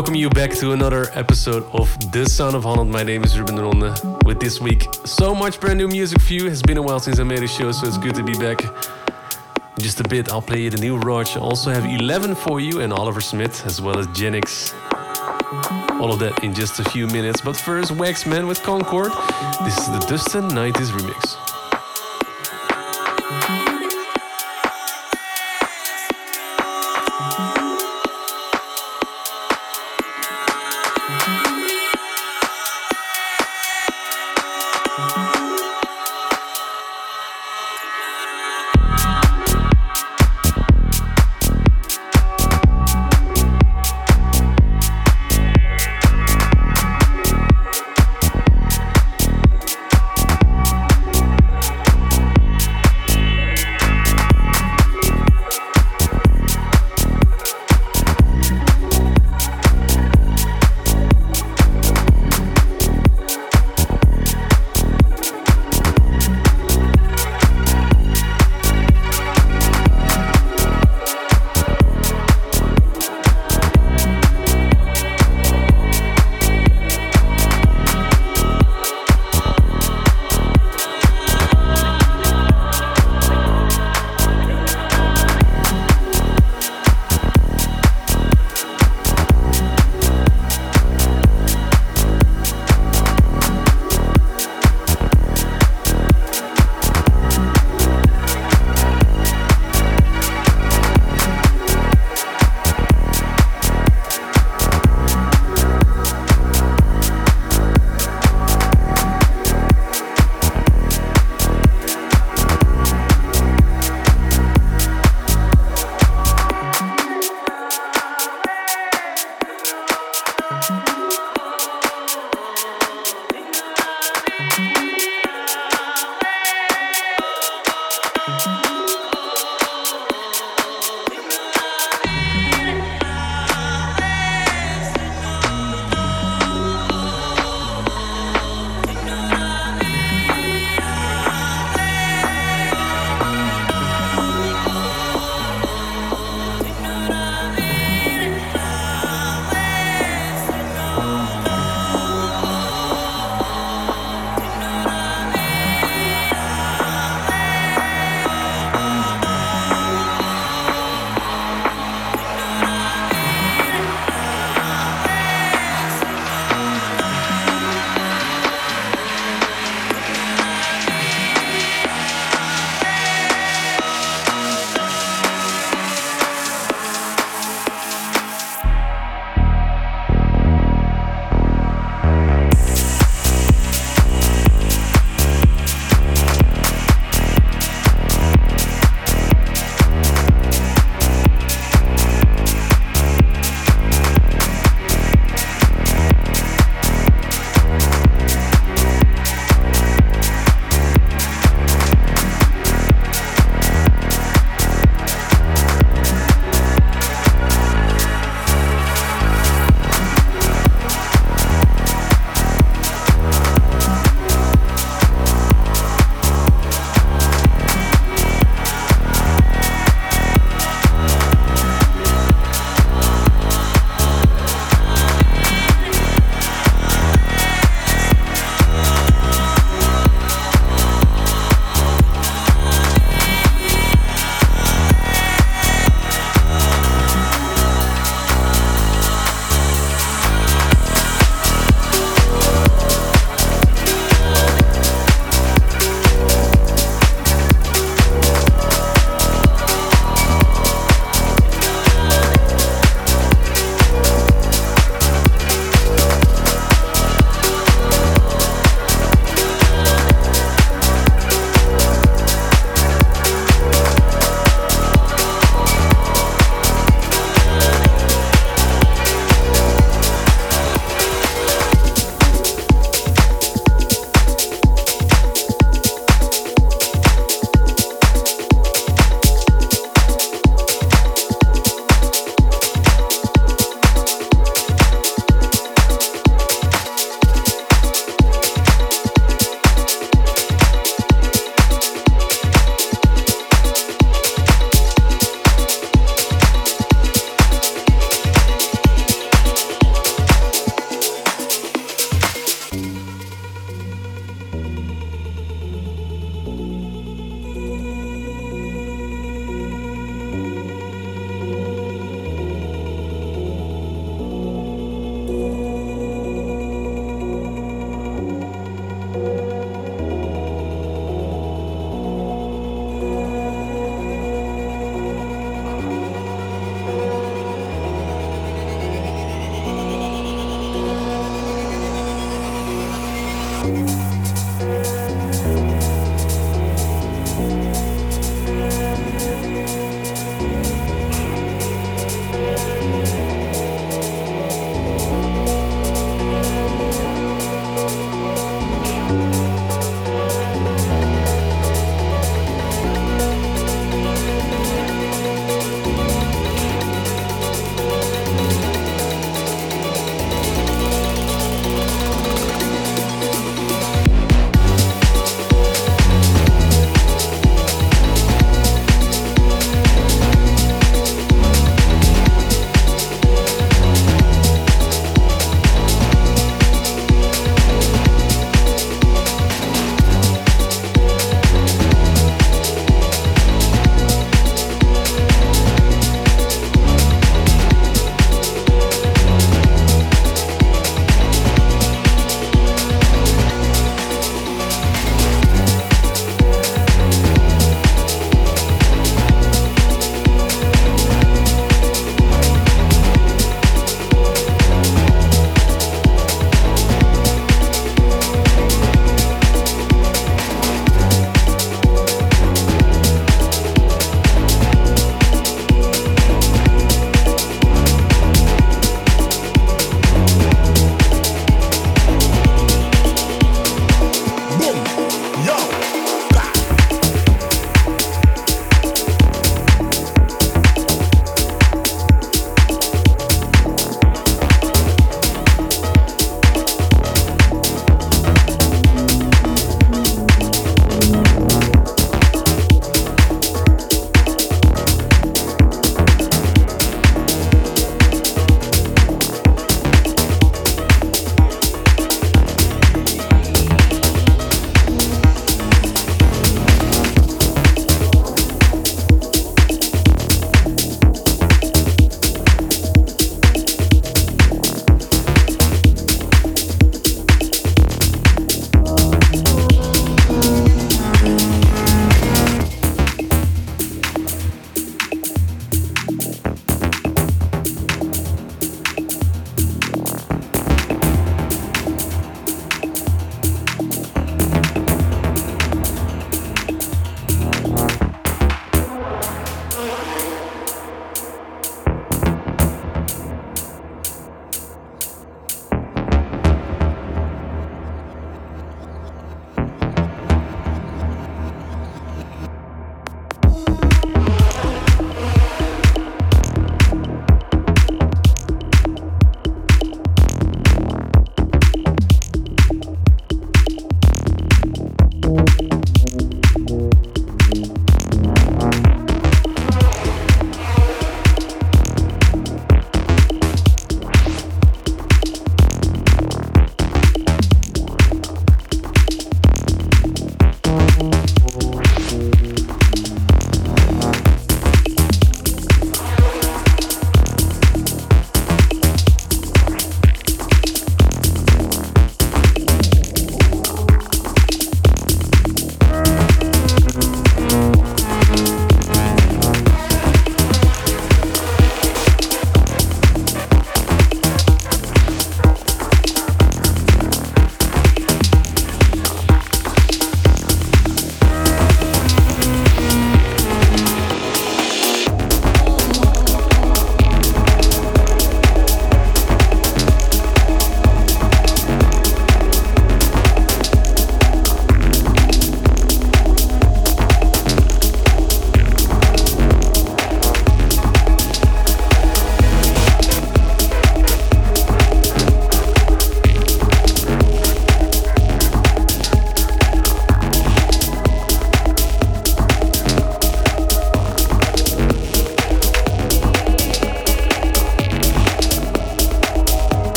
Welcome you back to another episode of The Sound of Holland. My name is Ruben de Ronde. With this week, so much brand new music for you. It's been a while since I made a show, so it's good to be back. Just a bit, I'll play you the new Rodg. I also have Elevven for you and Oliver Smith, as well as Genix. All of that in just a few minutes. But first, Waxman with Concord. This is the Dustin Nantais remix.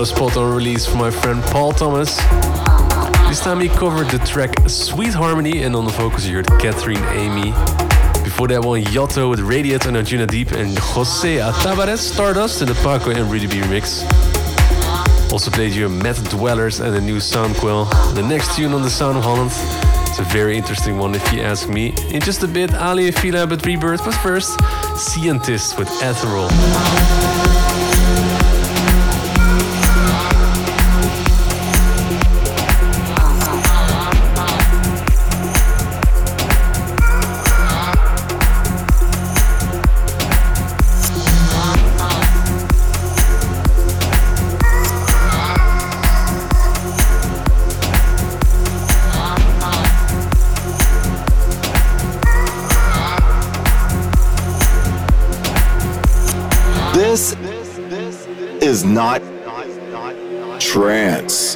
another spot on release from my friend Paul Thomas. This time he covered the track Sweet Harmony, and on the vocals you heard Catherine Amy. Before that one, Yotto with Radiate and Anjunadeep and Jose Tabarez, Stardust in the Paco and Really B remix. Also played you Matt Dwellers and the new Sound Quelle. The next tune on The Sound of Holland, it's a very interesting one if you ask me. In just a bit, Ali and Fila with Rebirth, but first, Scientist with Etheral. This is not trance.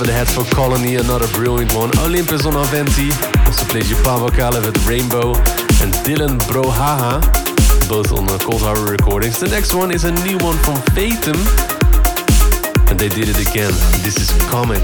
over the head for Colony, another brilliant one. Olympus on Aventi also plays Yupan Wakala with Rainbow and Dylan Brouhaha, both on Cold Harbor recordings. The next one is a new one from Fatum, and they did it again. This is Comet.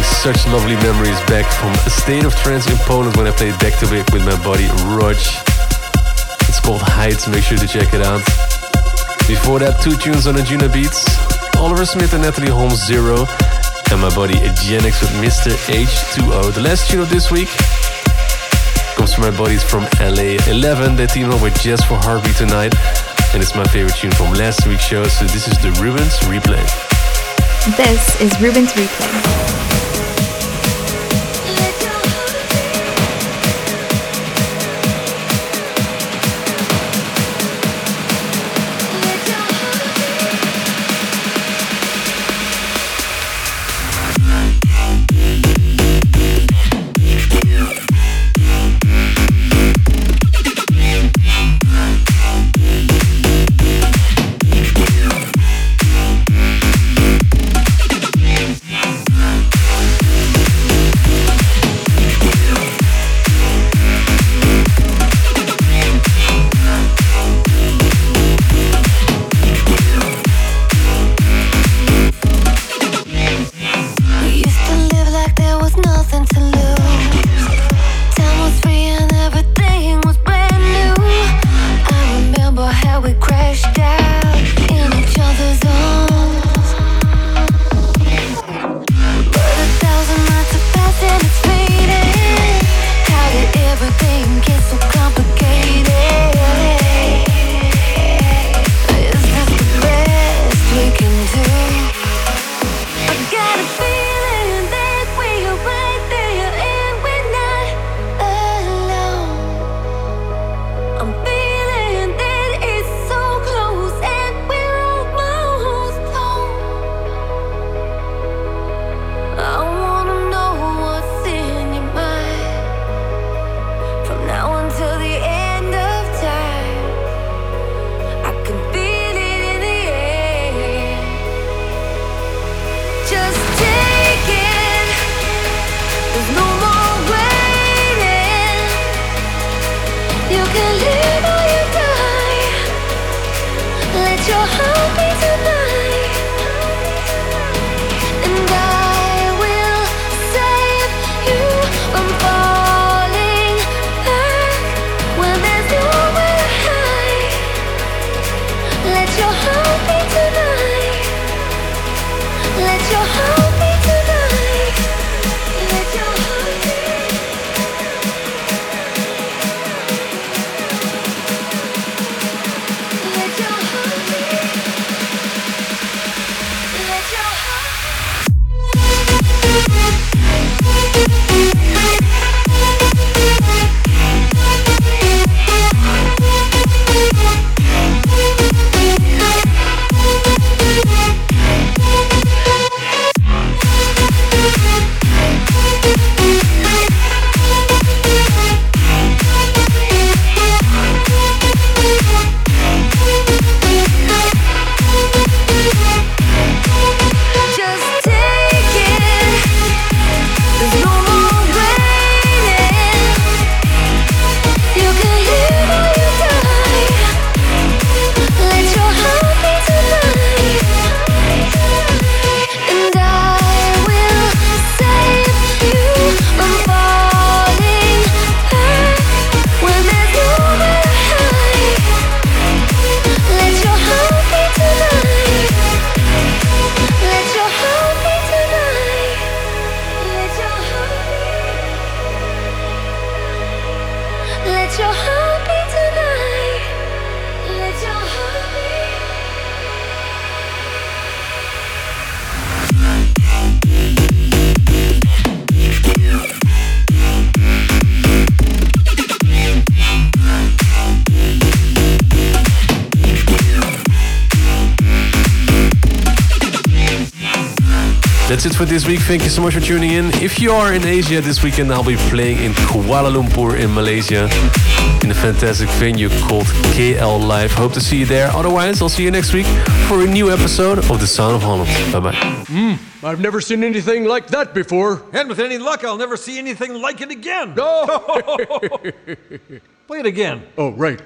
having such lovely memories back from a state of trance in Poland when I played back to back with my buddy Rodg. It's called Heights, make sure to check it out. Before that, two tunes on Anjunabeats, Oliver Smith and Nathalie Holmes, Zero, and my buddy Genix with Mr. H2O. The last tune of this week comes from my buddies from LA, Elevven. They team up with JES for Heartbeat tonight, and it's my favorite tune from last week's show, so this is the Ruben's Replay. This is Ruben's Replay. That's it for this week. Thank you so much for tuning in. If you are in Asia this weekend, I'll be playing in Kuala Lumpur in Malaysia in a fantastic venue called KL Live. Hope to see you there. Otherwise, I'll see you next week for a new episode of The Sound of Holland. Bye-bye. I've never seen anything like that before. And with any luck, I'll never see anything like it again. No. Play it again. Oh, right.